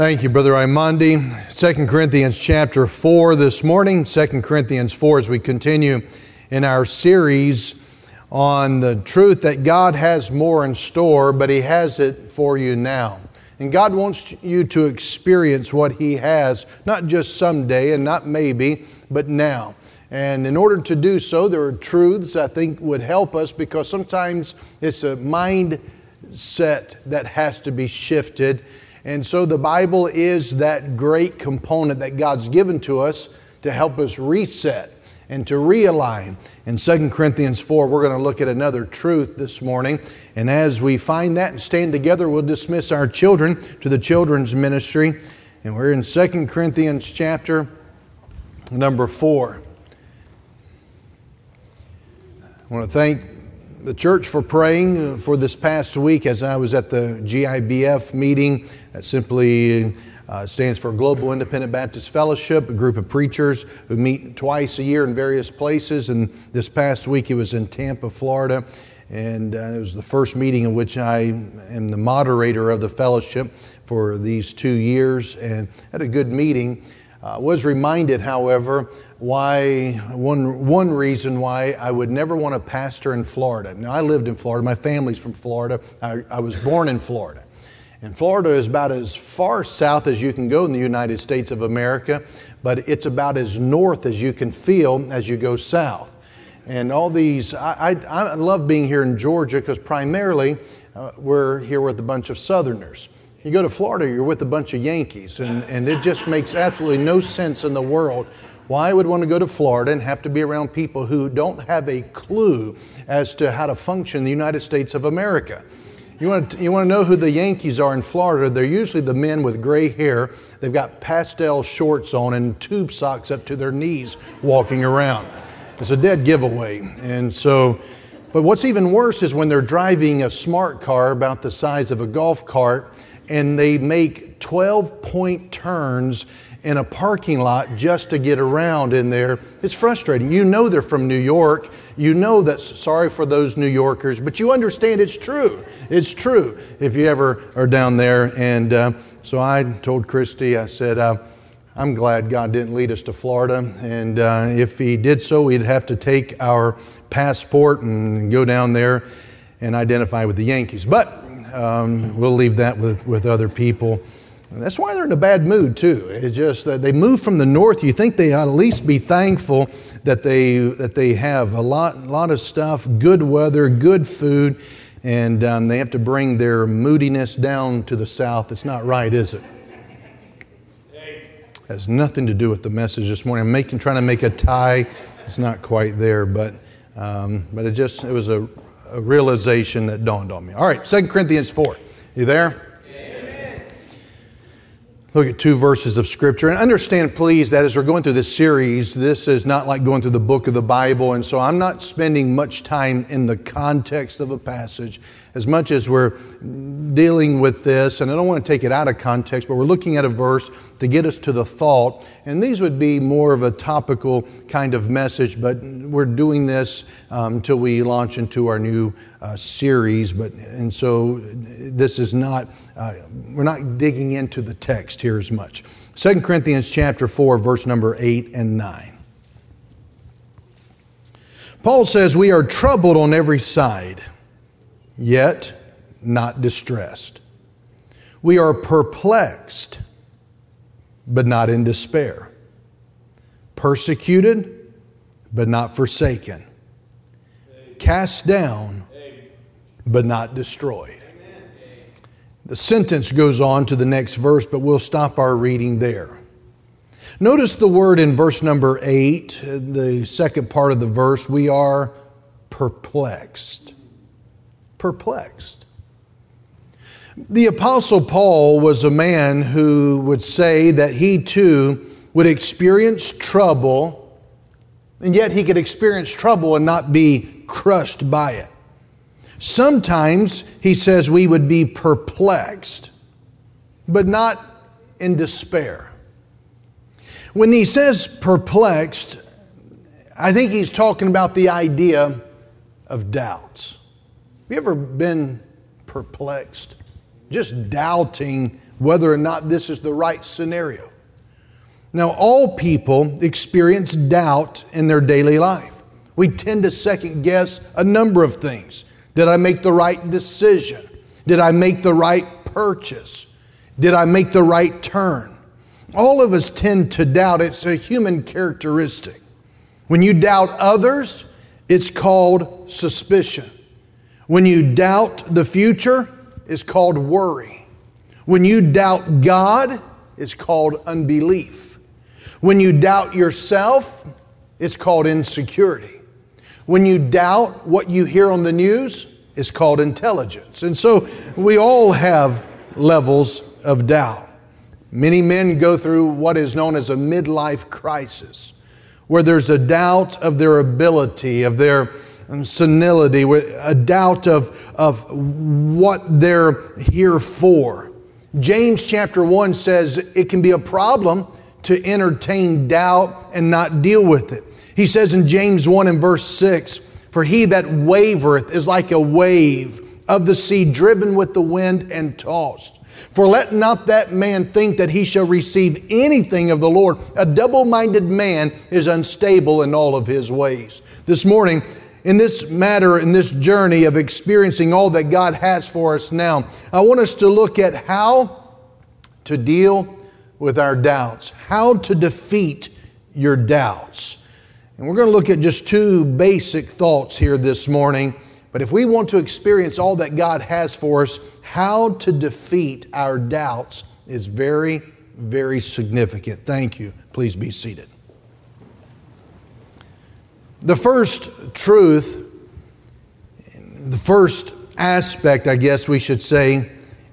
Thank you, Brother Aimondi. 2 Corinthians chapter 4 this morning, 2 Corinthians 4, as we continue in our series on the truth that God has more in store, but He has it for you now. And God wants you to experience what He has, not just someday and not maybe, but now. And in order to do so, there are truths I think would help us, because sometimes it's a mindset that has to be shifted. And so the Bible is that great component that God's given to us to help us reset and to realign. In 2 Corinthians 4, we're going to look at another truth this morning. And as we find that and stand together, we'll dismiss our children to the children's ministry. And we're in 2 Corinthians chapter number 4. I want to thank the church for praying for this past week as I was at the GIBF meeting. That simply stands for Global Independent Baptist Fellowship, a group of preachers who meet twice a year in various places. And this past week it was in Tampa, Florida. And it was the first meeting in which I am the moderator of the fellowship for these 2 years. And had a good meeting. Was reminded, however, why one reason why I would never want to pastor in Florida. Now, I lived in Florida. My family's from Florida. I was born in Florida. And Florida is about as far south as you can go in the United States of America, but it's about as north as you can feel as you go south. And all these, I love being here in Georgia because primarily we're here with a bunch of Southerners. You go to Florida, you're with a bunch of Yankees, and it just makes absolutely no sense in the world why I would want to go to Florida and have to be around people who don't have a clue as to how to function in the United States of America. You want to know who the Yankees are in Florida? They're usually the men with gray hair. They've got pastel shorts on and tube socks up to their knees walking around. It's a dead giveaway. And so, but what's even worse is when they're driving a smart car about the size of a golf cart, and they make 12-point turns in a parking lot just to get around in there. It's frustrating. You know they're from New York. You know that's, sorry for those New Yorkers, but you understand it's true. It's true if you ever are down there. And so I told Christie, I said, I'm glad God didn't lead us to Florida. And if He did so, we'd have to take our passport and go down there and identify with the Yankees. But we'll leave that with other people. And that's why they're in a bad mood too. It's just that they moved from the north. You think they ought to at least be thankful that they have a lot of stuff, good weather, good food, and they have to bring their moodiness down to the south. It's not right, is it? It has nothing to do with the message this morning. I'm trying to make a tie. It's not quite there, but it was a realization that dawned on me. All right, 2 Corinthians 4. You there? Amen. Look at two verses of Scripture. And understand, please, that as we're going through this series, this is not like going through the book of the Bible. And so I'm not spending much time in the context of a passage as much as we're dealing with this. And I don't want to take it out of context, but we're looking at a verse to get us to the thought. And these would be more of a topical kind of message, but we're doing this until we launch into our new series. And so this is not, we're not digging into the text here as much. 2 Corinthians chapter 4, verse number 8 and 9. Paul says, "We are troubled on every side, yet not distressed. We are perplexed, but not in despair. Persecuted, but not forsaken. Cast down, but not destroyed." The sentence goes on to the next verse, but we'll stop our reading there. Notice the word in verse number 8, the second part of the verse, we are perplexed. Perplexed. The Apostle Paul was a man who would say that he too would experience trouble, and yet he could experience trouble and not be crushed by it. Sometimes he says we would be perplexed, but not in despair. When he says perplexed, I think he's talking about the idea of doubts. Have you ever been perplexed? Just doubting whether or not this is the right scenario. Now, all people experience doubt in their daily life. We tend to second guess a number of things. Did I make the right decision? Did I make the right purchase? Did I make the right turn? All of us tend to doubt. It's a human characteristic. When you doubt others, it's called suspicion. When you doubt the future, it's called worry. When you doubt God, it's called unbelief. When you doubt yourself, it's called insecurity. When you doubt what you hear on the news, it's called intelligence. And so we all have levels of doubt. Many men go through what is known as a midlife crisis, where there's a doubt of their ability, of their senility, a doubt of what they're here for. James chapter 1 says it can be a problem to entertain doubt and not deal with it. He says in James 1 and verse 6, "For he that wavereth is like a wave of the sea driven with the wind and tossed. For let not that man think that he shall receive anything of the Lord. A double-minded man is unstable in all of his ways." This morning, in this matter, in this journey of experiencing all that God has for us now, I want us to look at how to deal with our doubts, how to defeat your doubts. And we're going to look at just two basic thoughts here this morning. But if we want to experience all that God has for us, how to defeat our doubts is very, very significant. Thank you. Please be seated. The first truth, the first aspect, I guess we should say,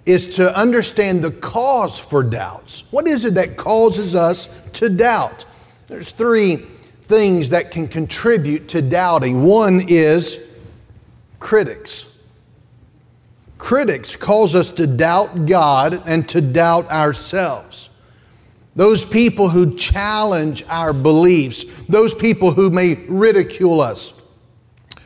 is to understand the cause for doubts. What is it that causes us to doubt? There's three things that can contribute to doubting. One is critics. Critics cause us to doubt God and to doubt ourselves. Those people who challenge our beliefs, those people who may ridicule us,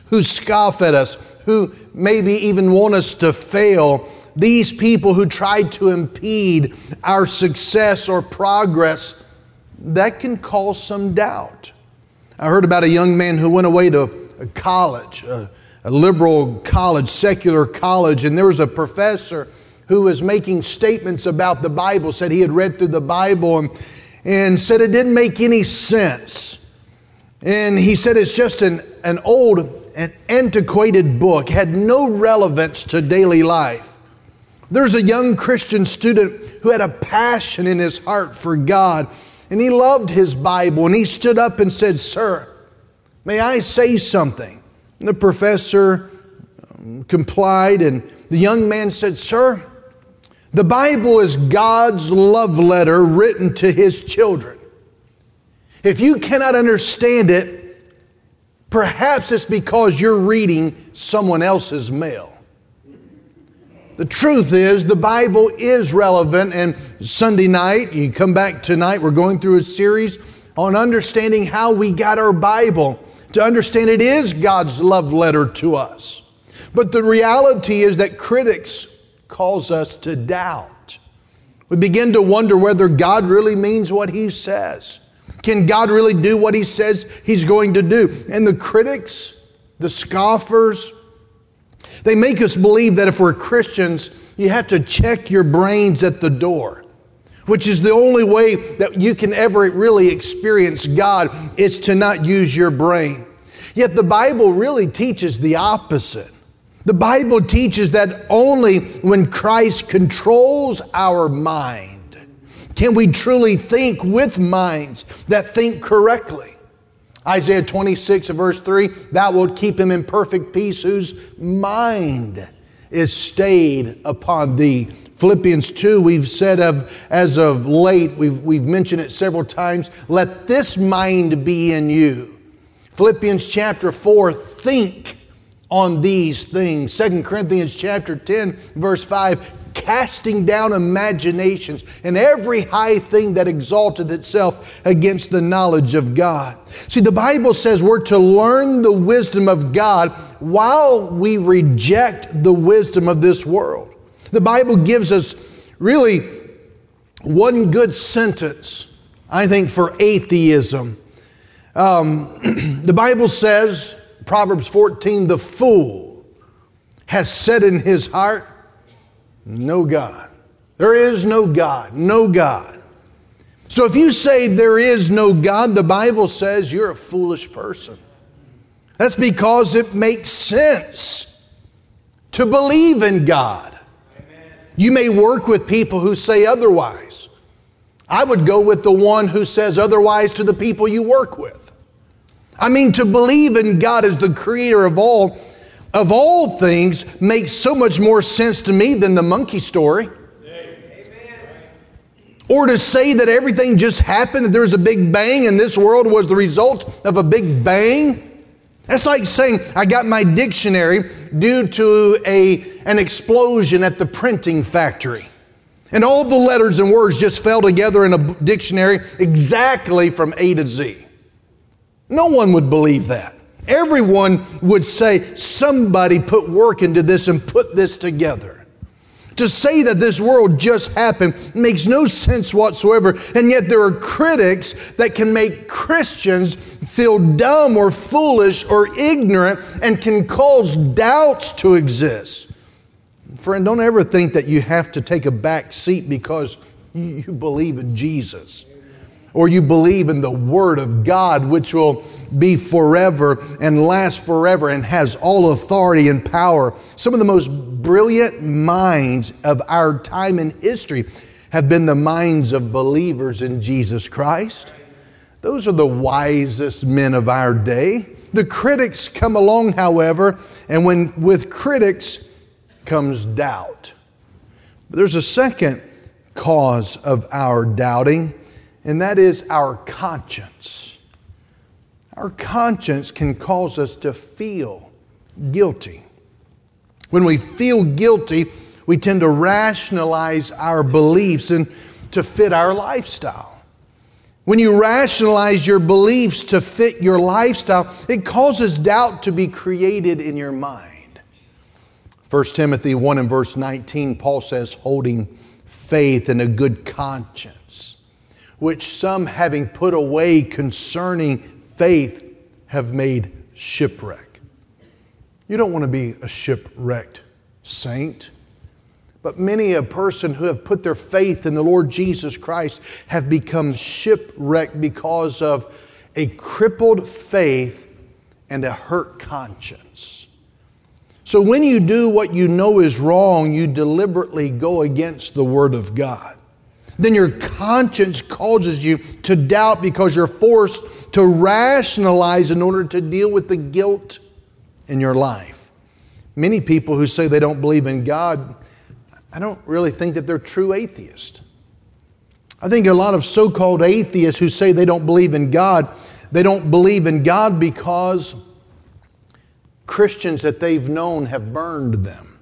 who scoff at us, who maybe even want us to fail, these people who try to impede our success or progress, that can cause some doubt. I heard about a young man who went away to a college, a liberal college, secular college, and there was a professor who was making statements about the Bible, said he had read through the Bible and said it didn't make any sense. And he said it's just an old, an antiquated book, had no relevance to daily life. There's a young Christian student who had a passion in his heart for God, and he loved his Bible, and he stood up and said, "Sir, may I say something?" And the professor complied, and the young man said, "Sir, the Bible is God's love letter written to His children. If you cannot understand it, perhaps it's because you're reading someone else's mail." The truth is, the Bible is relevant, and Sunday night, you come back tonight, we're going through a series on understanding how we got our Bible, to understand it is God's love letter to us. But the reality is that critics cause us to doubt. We begin to wonder whether God really means what He says. Can God really do what He says He's going to do? And the critics, the scoffers, they make us believe that if we're Christians, you have to check your brains at the door, which is the only way that you can ever really experience God, is to not use your brain. Yet the Bible really teaches the opposite. The Bible teaches that only when Christ controls our mind can we truly think with minds that think correctly. Isaiah 26 and verse 3, "Thou wilt keep him in perfect peace whose mind is stayed upon thee." Philippians 2, we've said of as of late, we've mentioned it several times, "Let this mind be in you." Philippians chapter 4, "Think on these things." 2 Corinthians chapter 10, verse 5, "Casting down imaginations and every high thing that exalteth itself against the knowledge of God." See, the Bible says we're to learn the wisdom of God while we reject the wisdom of this world. The Bible gives us really One good sentence, I think, for atheism. The Bible says, Proverbs 14, the fool has said in his heart, no God. There is no God, no God. So if you say there is no God, the Bible says you're a foolish person. That's because it makes sense to believe in God. Amen. You may work with people who say otherwise. I would go with the one who says otherwise to the people you work with. I mean, to believe in God as the creator of all things makes so much more sense to me than the monkey story. Amen. Or to say that everything just happened, that there was a big bang and this world was the result of a big bang. That's like saying, I got my dictionary due to an explosion at the printing factory. And all the letters and words just fell together in a dictionary exactly from A to Z. No one would believe that. Everyone would say, somebody put work into this and put this together. To say that this world just happened makes no sense whatsoever, and yet there are critics that can make Christians feel dumb or foolish or ignorant and can cause doubts to exist. Friend, don't ever think that you have to take a back seat because you believe in Jesus or you believe in the Word of God, which will be forever and last forever and has all authority and power. Some of the most brilliant minds of our time in history have been the minds of believers in Jesus Christ. Those are the wisest men of our day. The critics come along, however, and when with critics comes doubt. But there's a second cause of our doubting, and that is our conscience. Our conscience can cause us to feel guilty. When we feel guilty, we tend to rationalize our beliefs and to fit our lifestyle. When you rationalize your beliefs to fit your lifestyle, it causes doubt to be created in your mind. 1 Timothy 1 and verse 19, Paul says, holding faith and a good conscience, which some having put away concerning faith have made shipwreck. You don't want to be a shipwrecked saint, but many a person who have put their faith in the Lord Jesus Christ have become shipwrecked because of a crippled faith and a hurt conscience. So when you do what you know is wrong, you deliberately go against the Word of God. Then your conscience causes you to doubt because you're forced to rationalize in order to deal with the guilt in your life. Many people who say they don't believe in God, I don't really think that they're true atheists. I think a lot of so-called atheists who say they don't believe in God, they don't believe in God because Christians that they've known have burned them.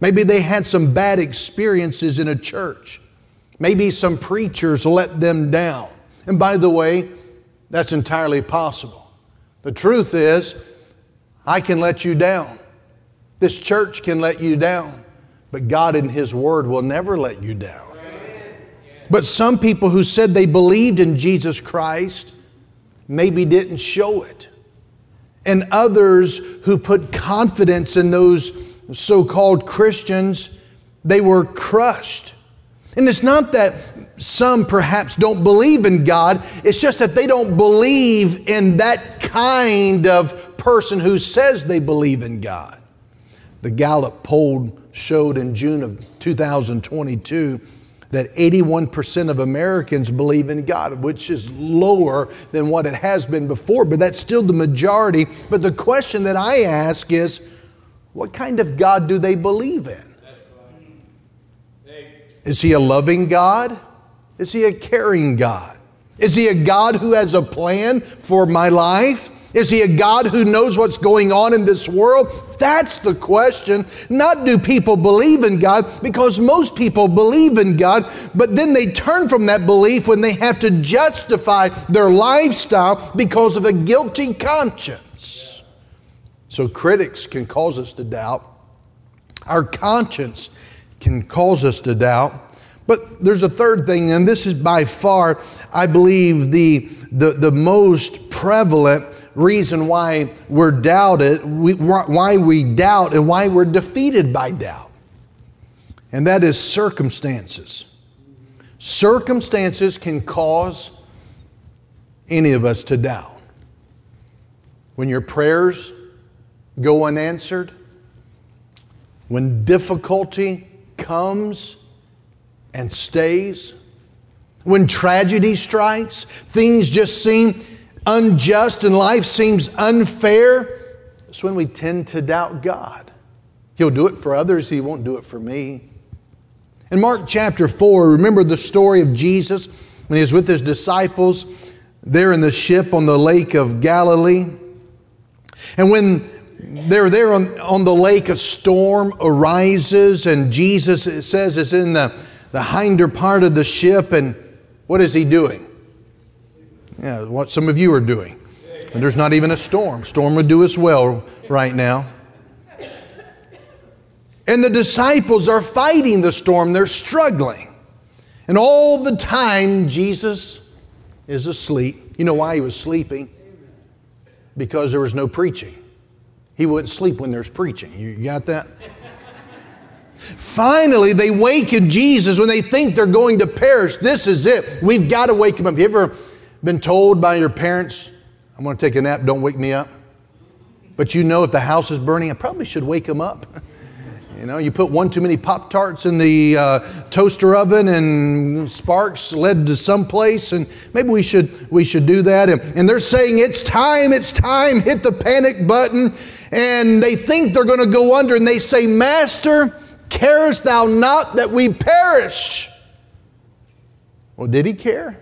Maybe they had some bad experiences in a church. Maybe some preachers let them down. And by the way, that's entirely possible. The truth is, I can let you down. This church can let you down. But God in His Word will never let you down. But some people who said they believed in Jesus Christ maybe didn't show it. And others who put confidence in those so-called Christians, they were crushed. And it's not that some perhaps don't believe in God. It's just that they don't believe in that kind of person who says they believe in God. The Gallup poll showed in June of 2022 that 81% of Americans believe in God, which is lower than what it has been before, but that's still the majority. But the question that I ask is, what kind of God do they believe in? Is He a loving God? Is He a caring God? Is He a God who has a plan for my life? Is He a God who knows what's going on in this world? That's the question. Not do people believe in God, because most people believe in God, but then they turn from that belief when they have to justify their lifestyle because of a guilty conscience. So critics can cause us to doubt. Our conscience can cause us to doubt, But there's a third thing, and this is by far, I believe, the most prevalent reason why we're doubted, why we doubt and why we're defeated by doubt. And that is circumstances. Circumstances can cause any of us to doubt. When your prayers go unanswered, when difficulty comes and stays, when tragedy strikes, things just seem unjust and life seems unfair, it's when we tend to doubt God. He'll do it for others, He won't do it for me. In Mark chapter 4, remember the story of Jesus when He was with His disciples there in the ship on the lake of Galilee. And when they're there on the lake, a storm arises, and Jesus, it says, is in the hinder part of the ship, and what is He doing? Yeah, what some of you are doing. And there's not even a storm. Storm would do us well right now. And the disciples are fighting the storm. They're struggling. And all the time, Jesus is asleep. You know why He was sleeping? Because there was no preaching. He wouldn't sleep when there's preaching. You got that? Finally, they waken Jesus when they think they're going to perish. This is it. We've got to wake Him up. You ever been told by your parents, I'm going to take a nap, don't wake me up? But you know if the house is burning, I probably should wake them up. You know, you put one too many Pop-Tarts in the toaster oven and sparks led to someplace, and maybe we should do that. And they're saying, it's time, hit the panic button. And they think they're going to go under, and they say, Master, carest thou not that we perish? Well, did He care?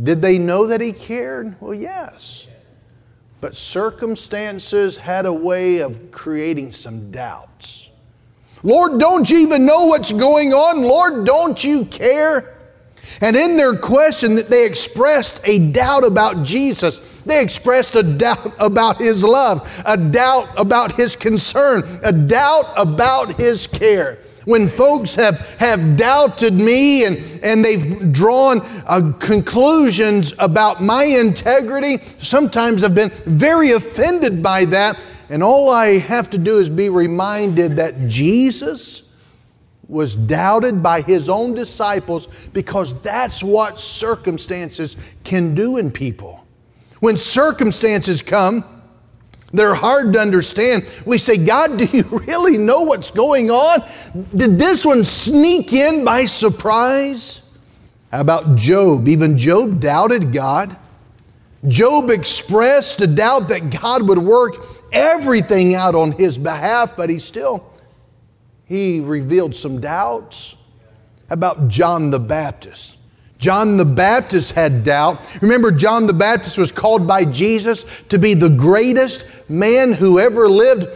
Did they know that He cared? Well, yes. But circumstances had a way of creating some doubts. Lord, don't You even know what's going on? Lord, don't You care? And in their question, they expressed a doubt about Jesus. They expressed a doubt about His love, a doubt about His concern, a doubt about His care. When folks have doubted me and they've drawn conclusions about my integrity, sometimes I've been very offended by that. And all I have to do is be reminded that Jesus was doubted by His own disciples, because that's what circumstances can do in people. When circumstances come, they're hard to understand. We say, God, do You really know what's going on? Did this one sneak in by surprise? How about Job? Even Job doubted God. Job expressed a doubt that God would work everything out on his behalf, but he revealed some doubts. How about John the Baptist? John the Baptist had doubt. Remember, John the Baptist was called by Jesus to be the greatest man who ever lived.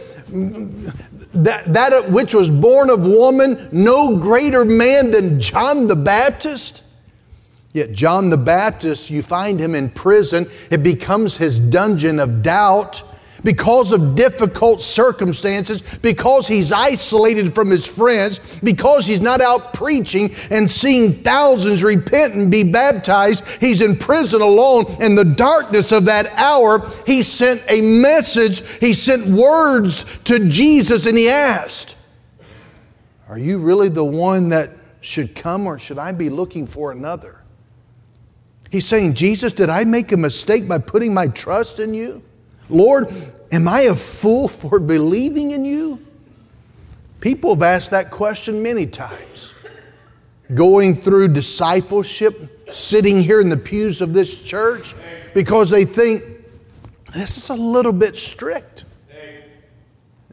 That which was born of woman, no greater man than John the Baptist. Yet John the Baptist, you find him in prison. It becomes his dungeon of doubt. Because of difficult circumstances, because he's isolated from his friends, because he's not out preaching and seeing thousands repent and be baptized, he's in prison alone. In the darkness of that hour, he sent a message, he sent words to Jesus, and he asked, are You really the one that should come, or should I be looking for another? He's saying, Jesus, did I make a mistake by putting my trust in You? Lord, am I a fool for believing in You? People have asked that question many times. Going through discipleship, sitting here in the pews of this church, because they think, this is a little bit strict.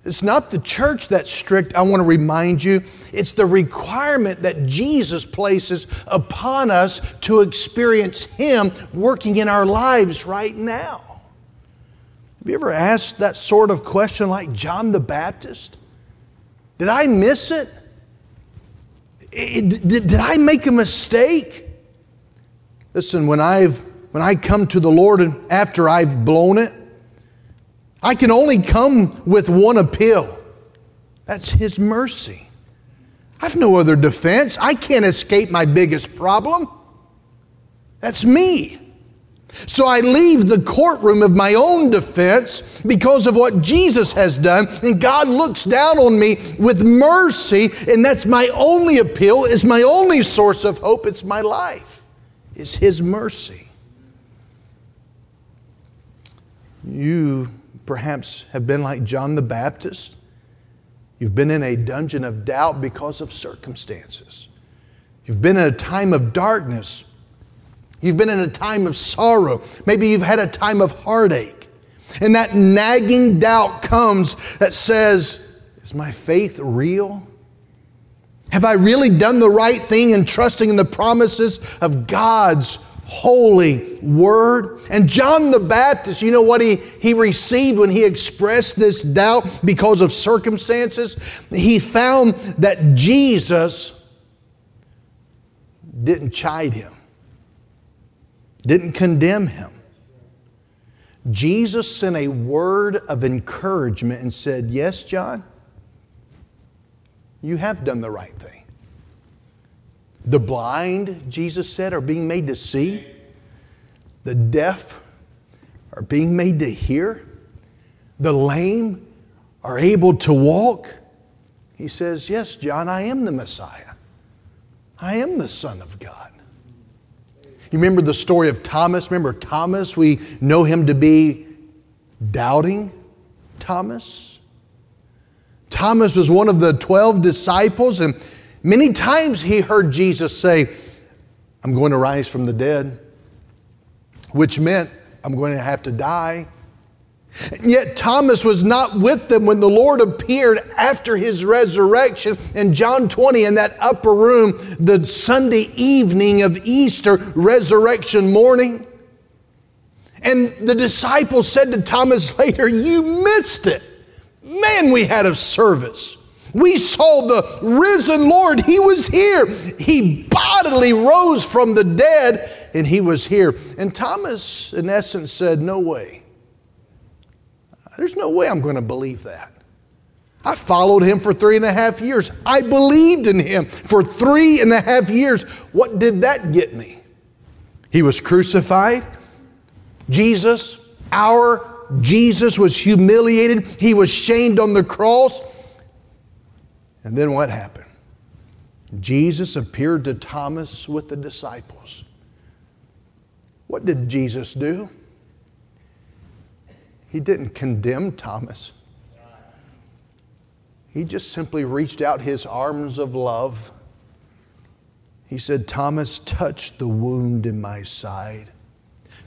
It's not the church that's strict, I want to remind you. It's the requirement that Jesus places upon us to experience Him working in our lives right now. Have you ever asked that sort of question like John the Baptist? Did I miss it? Did I make a mistake? Listen, when I come to the Lord and after I've blown it, I can only come with one appeal. That's His mercy. I've no other defense. I can't escape my biggest problem. That's me. So I leave the courtroom of my own defense because of what Jesus has done, and God looks down on me with mercy, and that's my only appeal. It's my only source of hope. It's my life. It's His mercy. You perhaps have been like John the Baptist. You've been in a dungeon of doubt because of circumstances. You've been in a time of darkness. You've been in a time of sorrow. Maybe you've had a time of heartache. And that nagging doubt comes that says, is my faith real? Have I really done the right thing in trusting in the promises of God's holy word? And John the Baptist, you know what he received when he expressed this doubt because of circumstances? He found that Jesus didn't chide him. Didn't condemn him. Jesus sent a word of encouragement and said, yes, John, you have done the right thing. The blind, Jesus said, are being made to see. The deaf are being made to hear. The lame are able to walk. He says, yes, John, I am the Messiah. I am the Son of God. You remember the story of Thomas? Remember Thomas? We know him to be doubting Thomas. Thomas was one of the 12 disciples, and many times he heard Jesus say, I'm going to rise from the dead, which meant I'm going to have to die. And yet Thomas was not with them when the Lord appeared after his resurrection. In John 20, in that upper room, the Sunday evening of Easter, resurrection morning. And the disciples said to Thomas later, you missed it. Man, we had a service. We saw the risen Lord. He was here. He bodily rose from the dead, and he was here. And Thomas, in essence, said, no way. There's no way I'm going to believe that. I followed him for 3.5 years. I believed in him for 3.5 years. What did that get me? He was crucified. Jesus, our Jesus, was humiliated. He was shamed on the cross. And then what happened? Jesus appeared to Thomas with the disciples. What did Jesus do? He didn't condemn Thomas. He just simply reached out his arms of love. He said, Thomas, touch the wound in my side.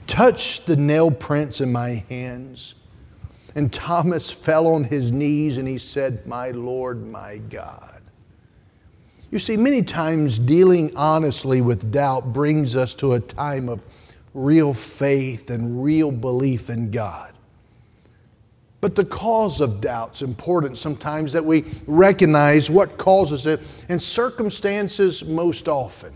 Touch the nail prints in my hands. And Thomas fell on his knees and he said, my Lord, my God. You see, many times dealing honestly with doubt brings us to a time of real faith and real belief in God. But the cause of doubt's important sometimes that we recognize what causes it, and circumstances most often.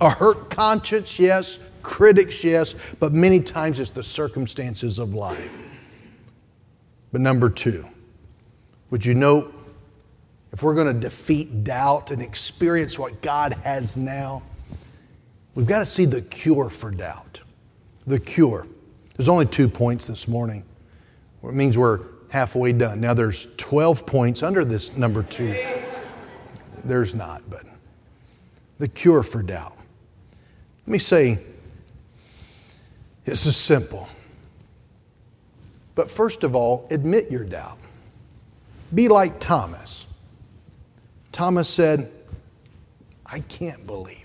A hurt conscience, yes, critics, yes, but many times it's the circumstances of life. But number two, would you note, if we're going to defeat doubt and experience what God has now, we've got to see the cure for doubt. The cure. There's only 2 points this morning. It means we're halfway done. Now there's 12 points under this number 2. There's not, but the cure for doubt. Let me say, this is simple. But first of all, admit your doubt. Be like Thomas. Thomas said, I can't believe.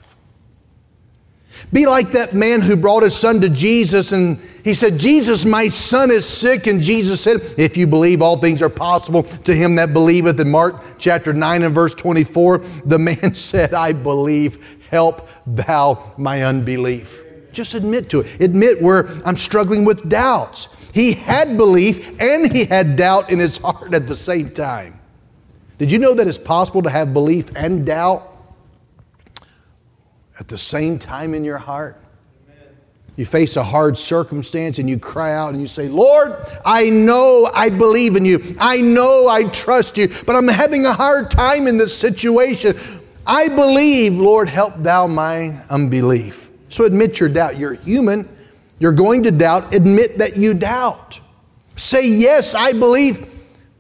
Be like that man who brought his son to Jesus and he said, Jesus, my son is sick. And Jesus said, if you believe, all things are possible to him that believeth. In Mark chapter 9 and verse 24, the man said, I believe, help thou my unbelief. Just admit to it. Admit where I'm struggling with doubts. He had belief and he had doubt in his heart at the same time. Did you know that it's possible to have belief and doubt at the same time in your heart? Amen. You face a hard circumstance and you cry out and you say, Lord, I know I believe in you. I know I trust you, but I'm having a hard time in this situation. I believe, Lord, help thou my unbelief. So admit your doubt. You're human. You're going to doubt. Admit that you doubt. Say, yes, I believe,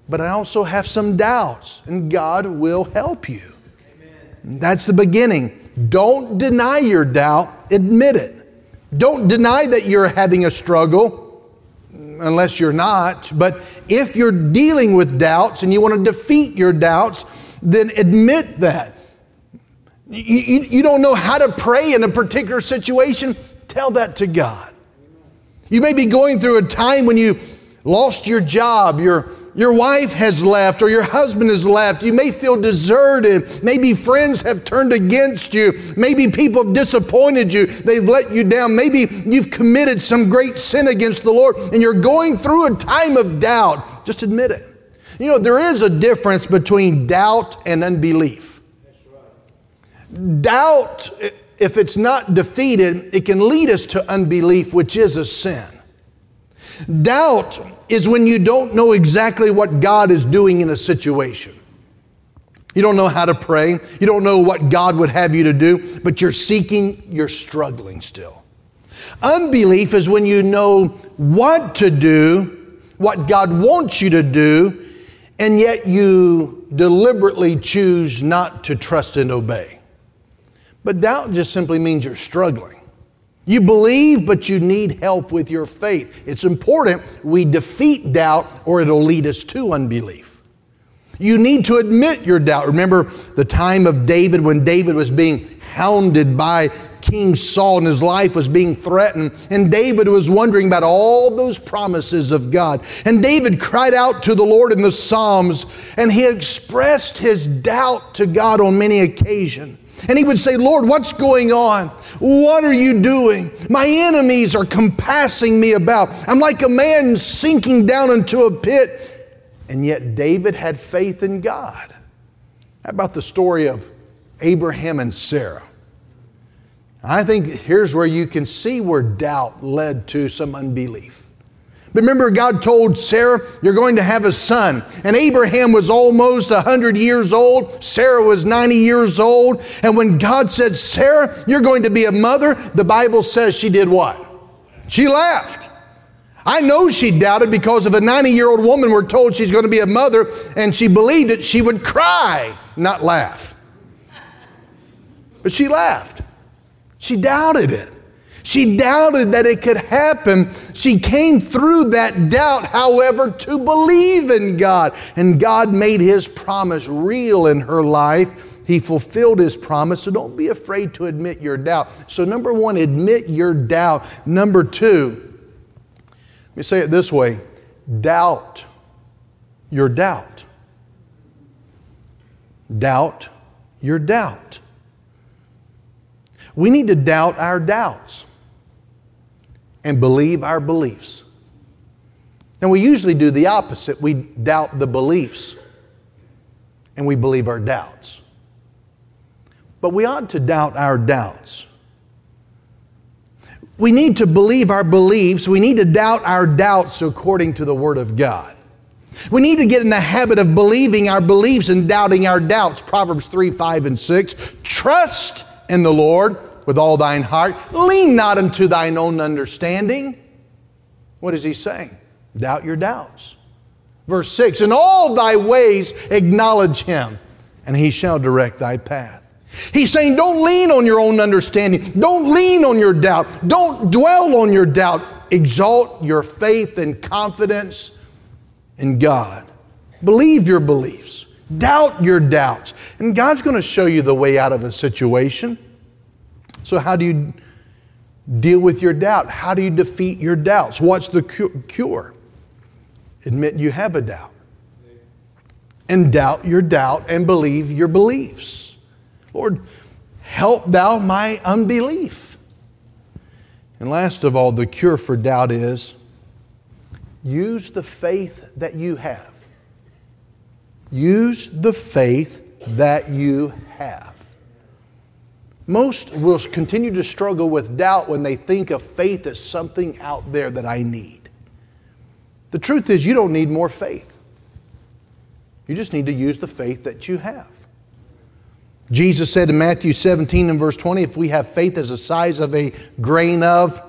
but I also have some doubts, and God will help you. Amen. That's the beginning. Don't deny your doubt. Admit it. Don't deny that you're having a struggle, unless you're not. But if you're dealing with doubts and you want to defeat your doubts, then admit that. You don't know how to pray in a particular situation? Tell that to God. You may be going through a time when you lost your job, your wife has left, or your husband has left. You may feel deserted. Maybe friends have turned against you. Maybe people have disappointed you. They've let you down. Maybe you've committed some great sin against the Lord, and you're going through a time of doubt. Just admit it. You know, there is a difference between doubt and unbelief. Doubt, if it's not defeated, it can lead us to unbelief, which is a sin. Doubt is when you don't know exactly what God is doing in a situation. You don't know how to pray. You don't know what God would have you to do, but you're seeking, you're struggling still. Unbelief is when you know what to do, what God wants you to do, and yet you deliberately choose not to trust and obey. But doubt just simply means you're struggling. You believe, but you need help with your faith. It's important we defeat doubt, or it'll lead us to unbelief. You need to admit your doubt. Remember the time of David, when David was being hounded by King Saul and his life was being threatened. And David was wondering about all those promises of God. And David cried out to the Lord in the Psalms, and he expressed his doubt to God on many occasions. And he would say, Lord, what's going on? What are you doing? My enemies are compassing me about. I'm like a man sinking down into a pit. And yet David had faith in God. How about the story of Abraham and Sarah? I think here's where you can see where doubt led to some unbelief. Remember, God told Sarah, you're going to have a son. And Abraham was almost 100 years old. Sarah was 90 years old. And when God said, Sarah, you're going to be a mother, the Bible says she did what? She laughed. I know she doubted, because if a 90-year-old woman were told she's going to be a mother and she believed it, she would cry, not laugh. But she laughed. She doubted it. She doubted that it could happen. She came through that doubt, however, to believe in God. And God made His promise real in her life. He fulfilled His promise. So don't be afraid to admit your doubt. So number one, admit your doubt. Number two, let me say it this way. Doubt your doubt. Doubt your doubt. We need to doubt our doubts and believe our beliefs. And we usually do the opposite. We doubt the beliefs and we believe our doubts. But we ought to doubt our doubts. We need to believe our beliefs. We need to doubt our doubts according to the Word of God. We need to get in the habit of believing our beliefs and doubting our doubts. Proverbs 3, 5, and 6. Trust in the Lord with all thine heart. Lean not unto thine own understanding. What is he saying? Doubt your doubts. Verse 6, in all thy ways acknowledge him, and he shall direct thy path. He's saying, don't lean on your own understanding. Don't lean on your doubt. Don't dwell on your doubt. Exalt your faith and confidence in God. Believe your beliefs. Doubt your doubts. And God's going to show you the way out of a situation. So how do you deal with your doubt? How do you defeat your doubts? What's the cure? Admit you have a doubt. And doubt your doubt and believe your beliefs. Lord, help thou my unbelief. And last of all, the cure for doubt is use the faith that you have. Use the faith that you have. Most will continue to struggle with doubt when they think of faith as something out there that I need. The truth is, you don't need more faith. You just need to use the faith that you have. Jesus said in Matthew 17 and verse 20, if we have faith as the size of a grain of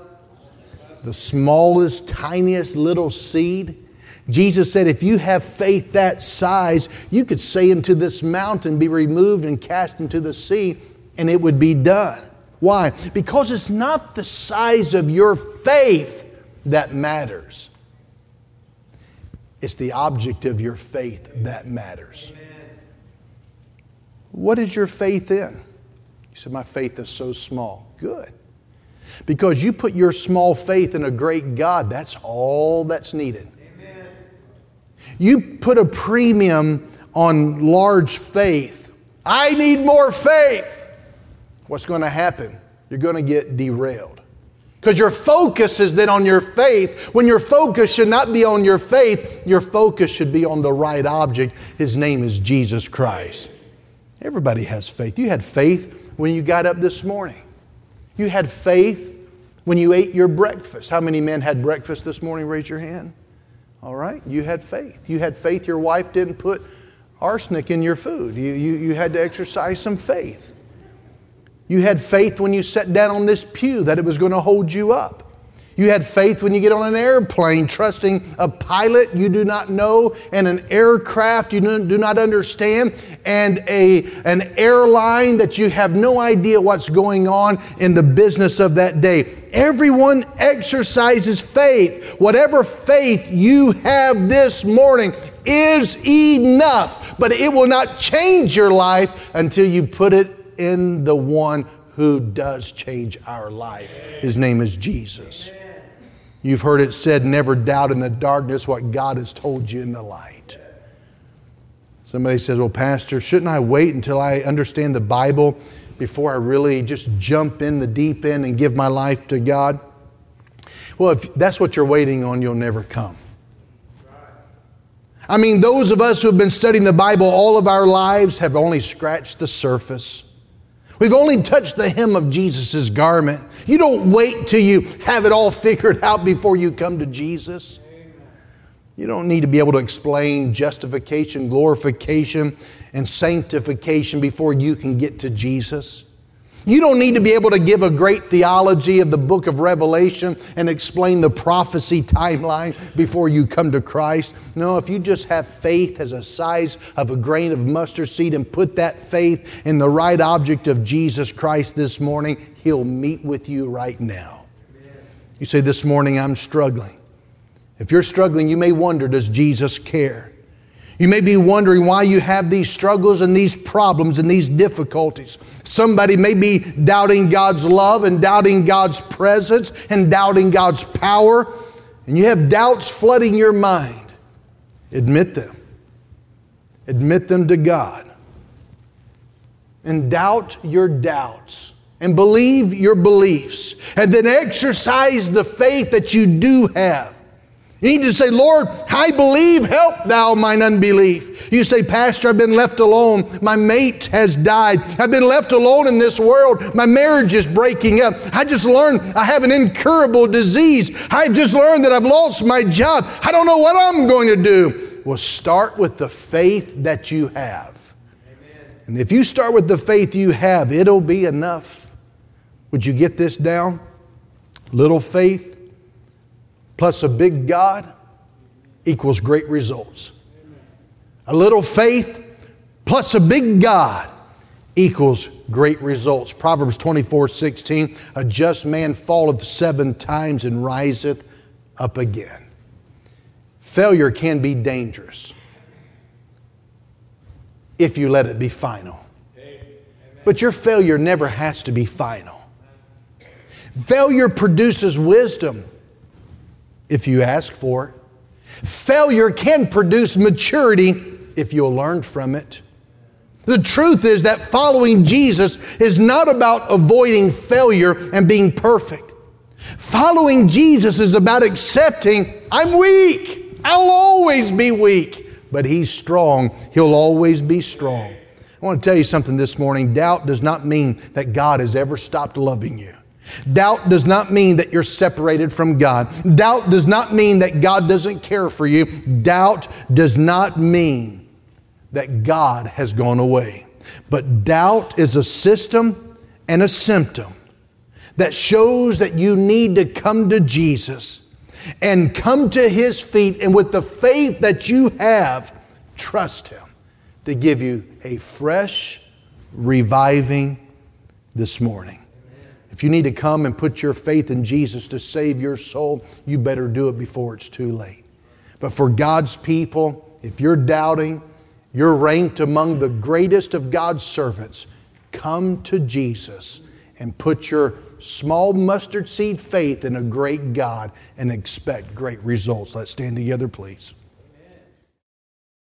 the smallest, tiniest little seed, Jesus said, if you have faith that size, you could say unto this mountain, be removed and cast into the sea, and it would be done. Why? Because it's not the size of your faith that matters. It's the object of your faith that matters. Amen. What is your faith in? You said, my faith is so small. Good. Because you put your small faith in a great God, that's all that's needed. Amen. You put a premium on large faith. I need more faith. What's going to happen? You're going to get derailed. Because your focus is then on your faith. When your focus should not be on your faith, your focus should be on the right object. His name is Jesus Christ. Everybody has faith. You had faith when you got up this morning. You had faith when you ate your breakfast. How many men had breakfast this morning? Raise your hand. All right. You had faith. You had faith your wife didn't put arsenic in your food. You had to exercise some faith. You had faith when you sat down on this pew that it was going to hold you up. You had faith when you get on an airplane, trusting a pilot you do not know and an aircraft you do not understand and an airline that you have no idea what's going on in the business of that day. Everyone exercises faith. Whatever faith you have this morning is enough, but it will not change your life until you put it in the one who does change our life. His name is Jesus. You've heard it said, never doubt in the darkness what God has told you in the light. Somebody says, well, Pastor, shouldn't I wait until I understand the Bible before I really just jump in the deep end and give my life to God? Well, if that's what you're waiting on, you'll never come. I mean, those of us who have been studying the Bible all of our lives have only scratched the surface. We've only touched the hem of Jesus' garment. You don't wait till you have it all figured out before you come to Jesus. You don't need to be able to explain justification, glorification, and sanctification before you can get to Jesus. You don't need to be able to give a great theology of the book of Revelation and explain the prophecy timeline before you come to Christ. No, if you just have faith as a size of a grain of mustard seed and put that faith in the right object of Jesus Christ this morning, He'll meet with you right now. You say, this morning I'm struggling. If you're struggling, you may wonder, does Jesus care? You may be wondering why you have these struggles and these problems and these difficulties. Somebody may be doubting God's love and doubting God's presence and doubting God's power. And you have doubts flooding your mind. Admit them. Admit them to God. And doubt your doubts. And believe your beliefs. And then exercise the faith that you do have. You need to say, Lord, I believe, help thou mine unbelief. You say, Pastor, I've been left alone. My mate has died. I've been left alone in this world. My marriage is breaking up. I just learned I have an incurable disease. I just learned that I've lost my job. I don't know what I'm going to do. Well, start with the faith that you have. Amen. And if you start with the faith you have, it'll be enough. Would you get this down? Little faith plus a big God equals great results. A little faith plus a big God equals great results. Proverbs 24:16, a just man falleth 7 times and riseth up again. Failure can be dangerous if you let it be final. But your failure never has to be final. Failure produces wisdom if you ask for it. Failure can produce maturity if you'll learn from it. The truth is that following Jesus is not about avoiding failure and being perfect. Following Jesus is about accepting, I'm weak. I'll always be weak. But He's strong. He'll always be strong. I I want to tell you something this morning. Doubt does not mean that God has ever stopped loving you. Doubt does not mean that you're separated from God. Doubt does not mean that God doesn't care for you. Doubt does not mean that God has gone away. But doubt is a system and a symptom that shows that you need to come to Jesus and come to His feet, and with the faith that you have, trust Him to give you a fresh reviving this morning. If you need to come and put your faith in Jesus to save your soul, you better do it before it's too late. But for God's people, if you're doubting, you're ranked among the greatest of God's servants. Come to Jesus and put your small mustard seed faith in a great God and expect great results. Let's stand together, please.